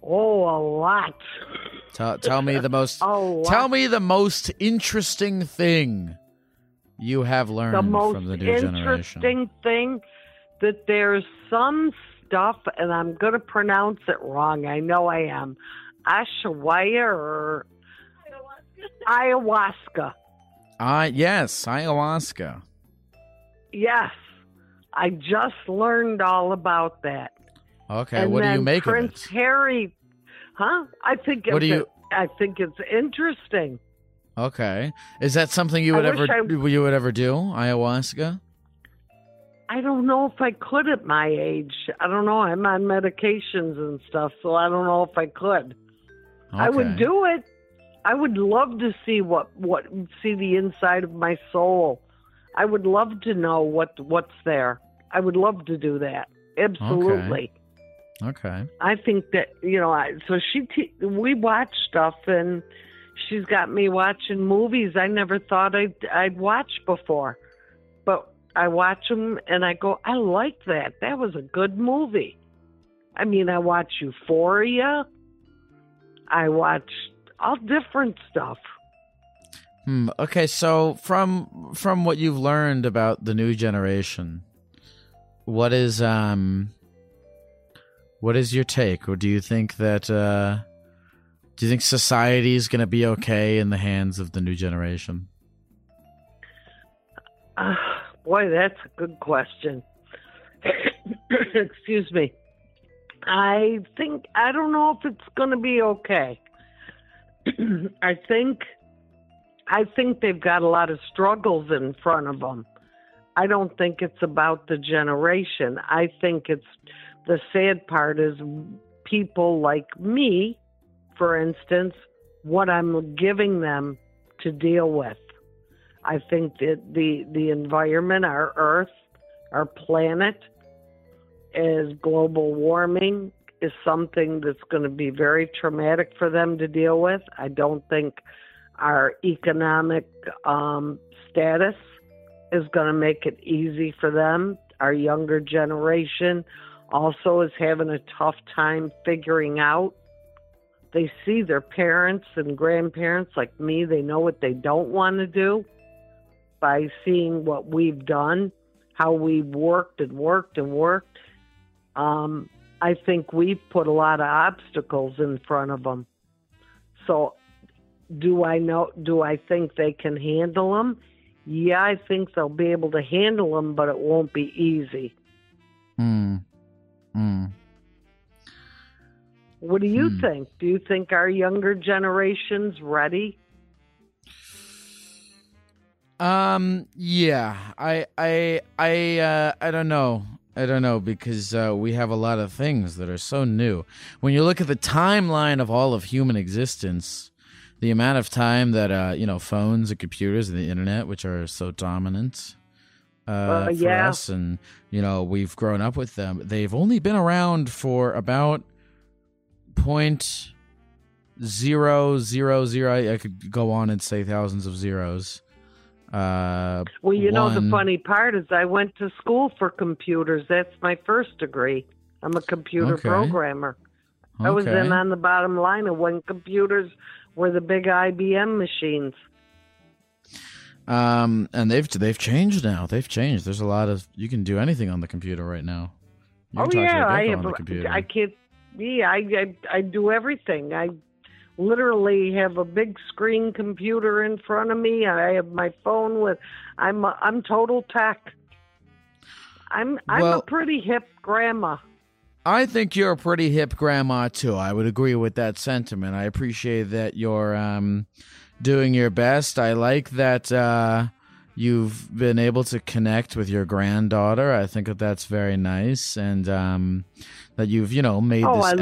Oh, a lot. Tell me the most. Tell me the most interesting thing you have learned from the new generation. The most interesting thing, that there's some stuff, and I'm going to pronounce it wrong. I know I am. Ayahuasca. Yes, ayahuasca. Yes. I just learned all about that. Okay, and what do you make of it? Prince Harry, huh? I think it's interesting. Okay. Is that something you would ever do, ayahuasca? I don't know if I could at my age. I don't know. I'm on medications and stuff, so I don't know if I could. Okay. I would do it. I would love to see see the inside of my soul. I would love to know what's there. I would love to do that. Absolutely. Okay. I think that, so we watch stuff, and she's got me watching movies I never thought I'd watch before. But I watch them and I go, I like that. That was a good movie. I mean, I watch Euphoria. I watch all different stuff. Okay, so from what you've learned about the new generation, what is your take? Or do you think that do you think society is going to be okay in the hands of the new generation? Boy, that's a good question. Excuse me. I don't know if it's going to be okay. I think they've got a lot of struggles in front of them. I don't think it's about the generation. I think it's the sad part is people like me, for instance, what I'm giving them to deal with. I think that the environment, our Earth, our planet, as global warming is something that's going to be very traumatic for them to deal with. I don't think our economic status is going to make it easy for them. Our younger generation also is having a tough time figuring out. They see their parents and grandparents like me. They know what they don't want to do. By seeing what we've done, how we've worked. I think we've put a lot of obstacles in front of them. So do I think they can handle them? Yeah, I think they'll be able to handle them, but it won't be easy. What do you think? Do you think our younger generation's ready? Yeah, I don't know. I don't know because we have a lot of things that are so new. When you look at the timeline of all of human existence, the amount of time that, phones and computers and the internet, which are so dominant for us, and, we've grown up with them. They've only been around for about 0.000. I could go on and say thousands of zeros. The funny part is I went to school for computers. That's my first degree. I'm a computer programmer. Okay. I was in on the bottom line of when computers were the big IBM machines. And they've changed now. They've changed. There's a lot of, you can do anything on the computer right now. You can I do everything. I literally have a big screen computer in front of me. I have my phone with. I'm total tech. I'm a pretty hip grandma. I think you're a pretty hip grandma too. I would agree with that sentiment. I appreciate that you're doing your best. I like that you've been able to connect with your granddaughter. I think that that's very nice, and that you've made this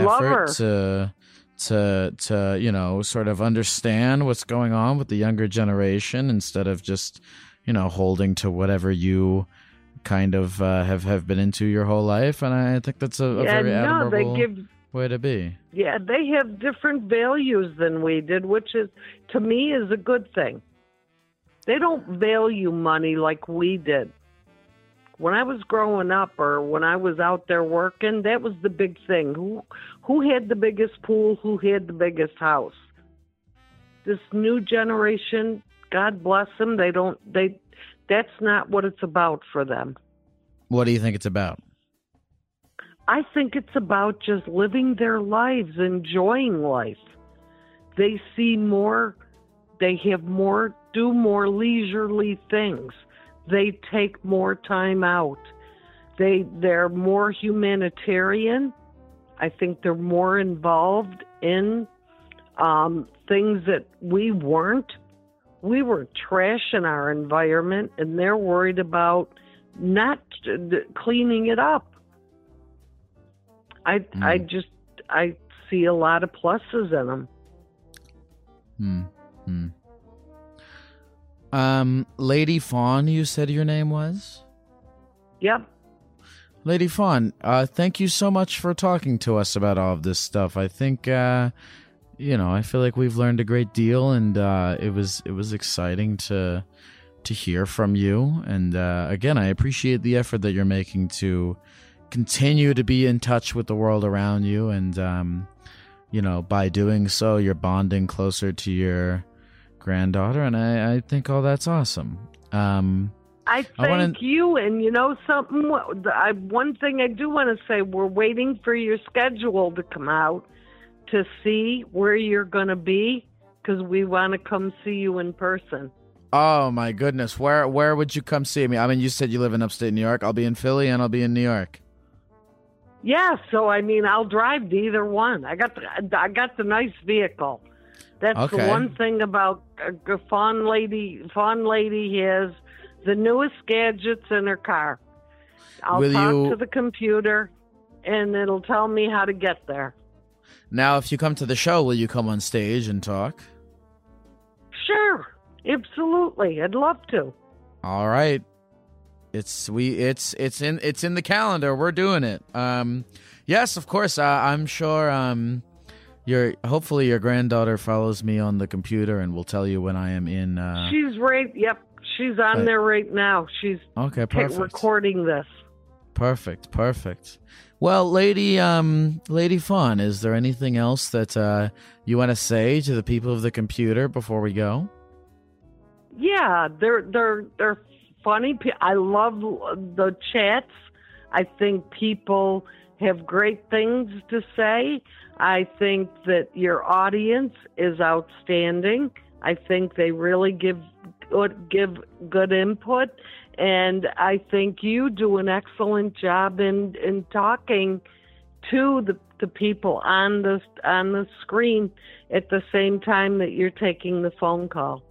effort to sort of understand what's going on with the younger generation instead of just holding to whatever you kind of have been into your whole life. And I think that's a very admirable way to be. Yeah, they have different values than we did, which is, to me, is a good thing. They don't value money like we did. When I was growing up, or when I was out there working, that was the big thing. Who had the biggest pool? Who had the biggest house? This new generation, God bless them, that's not what it's about for them. What do you think it's about? I think it's about just living their lives, enjoying life. They see more, they have more, do more leisurely things. They take more time out. They're more humanitarian. I think they're more involved in things that we weren't. We were trashing our environment, and they're worried about not cleaning it up. I see a lot of pluses in them. Lady Fawn, you said your name was? Yep. Lady Fawn, thank you so much for talking to us about all of this stuff. I think, I feel like we've learned a great deal, and it was exciting to hear from you. And again, I appreciate the effort that you're making to continue to be in touch with the world around you. And, by doing so, you're bonding closer to your granddaughter, and I think all that's awesome. I thank you, and something. One thing I do want to say, we're waiting for your schedule to come out to see where you're going to be, because we want to come see you in person. Oh my goodness, where would you come see me? I mean, you said you live in upstate New York. I'll be in Philly, and I'll be in New York. Yeah, so I mean, I'll drive to either one. I got the nice vehicle. That's okay. The one thing about Fawn Lady. Fawn Lady has the newest gadgets in her car. I'll talk to the computer, and it'll tell me how to get there. Now, if you come to the show, will you come on stage and talk? Sure, absolutely. I'd love to. All right, it's in the calendar. We're doing it. Yes, of course. I'm sure. Hopefully your granddaughter follows me on the computer and will tell you when I am in. She's right. Yep, she's on there right now. She's recording this. Perfect. Well, Lady Fawn, is there anything else that you want to say to the people of the computer before we go? Yeah, they're funny. I love the chats. I think people have great things to say. I think that your audience is outstanding. I think they really give good input, and I think you do an excellent job in talking to the people on the screen at the same time that you're taking the phone call.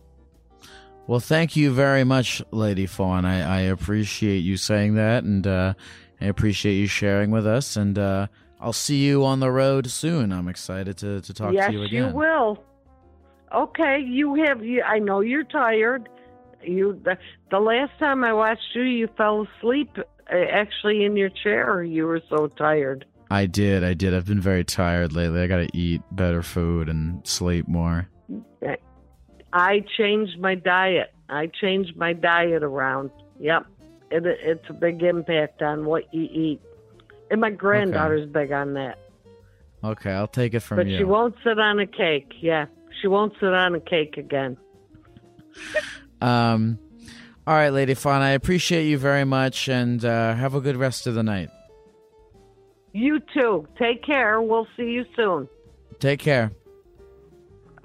Well, thank you very much, Lady Fawn. I appreciate you saying that, and I appreciate you sharing with us, and I'll see you on the road soon. I'm excited to talk to you again. Yes, you will. Okay, I know you're tired. The last time I watched you, you fell asleep actually in your chair. You were so tired. I did. I've been very tired lately. I got to eat better food and sleep more. I changed my diet around. Yep. It's a big impact on what you eat. And my granddaughter's big on that. Okay, I'll take it from you. But she won't sit on a cake. Yeah, she won't sit on a cake again. All right, Lady Fawn, I appreciate you very much, and have a good rest of the night. You too. Take care. We'll see you soon. Take care.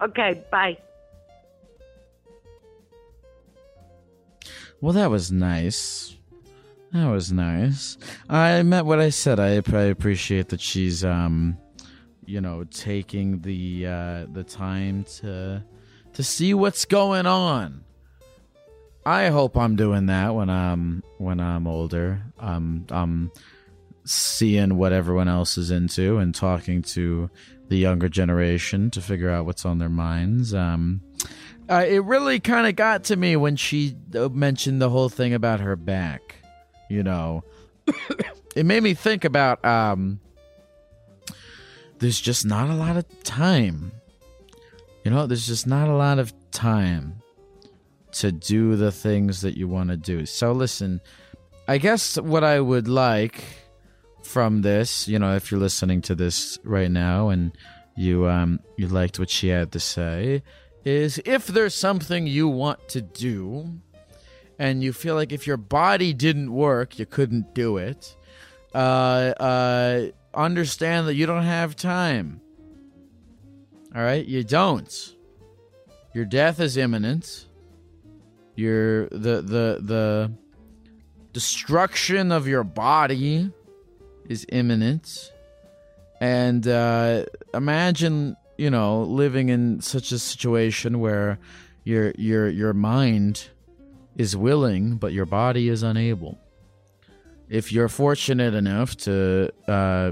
Okay, bye. Well, that was nice. That was nice. I meant what I said. I appreciate that she's, you know, taking the time to see what's going on. I hope I'm doing that when I'm older. I'm seeing what everyone else is into and talking to the younger generation to figure out what's on their minds. It really kind of got to me when she mentioned the whole thing about her back, you know. It made me think about there's just not a lot of time. You know, there's just not a lot of time to do the things that you want to do. So listen, I guess what I would like from this, you know, if you're listening to this right now and you liked what she had to say, is if there's something you want to do and you feel like if your body didn't work, you couldn't do it, understand that you don't have time. All right? You don't. Your death is imminent. Your the destruction of your body is imminent. And imagine, you know, living in such a situation where your mind is willing, but your body is unable. If you're fortunate enough to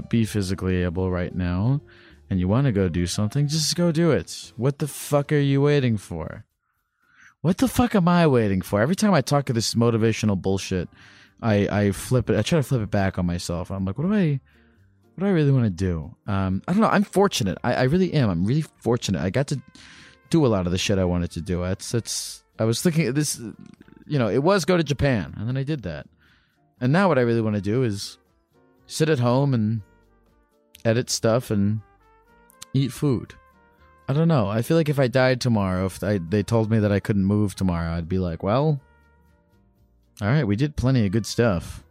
be physically able right now, and you want to go do something, just go do it. What the fuck are you waiting for? What the fuck am I waiting for? Every time I talk to this motivational bullshit, I flip it. I try to flip it back on myself. I'm like, what do I really want to do? I don't know. I'm fortunate. I really am. I'm really fortunate. I got to do a lot of the shit I wanted to do. I was thinking this, you know, it was go to Japan, and then I did that. And now what I really want to do is sit at home and edit stuff and eat food. I don't know. I feel like if I died tomorrow, if they told me that I couldn't move tomorrow, I'd be like, well, all right, we did plenty of good stuff.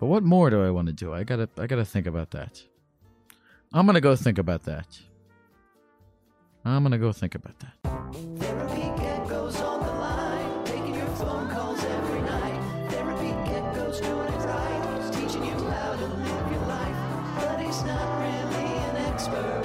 But what more do I want to do? I gotta think about that. I'm gonna go think about that. I'm gonna go think about that. Therapy Get Goes on the line, taking your phone calls every night. Therapy Get Goes doing it right, teaching you how to live your life. But he's not really an expert.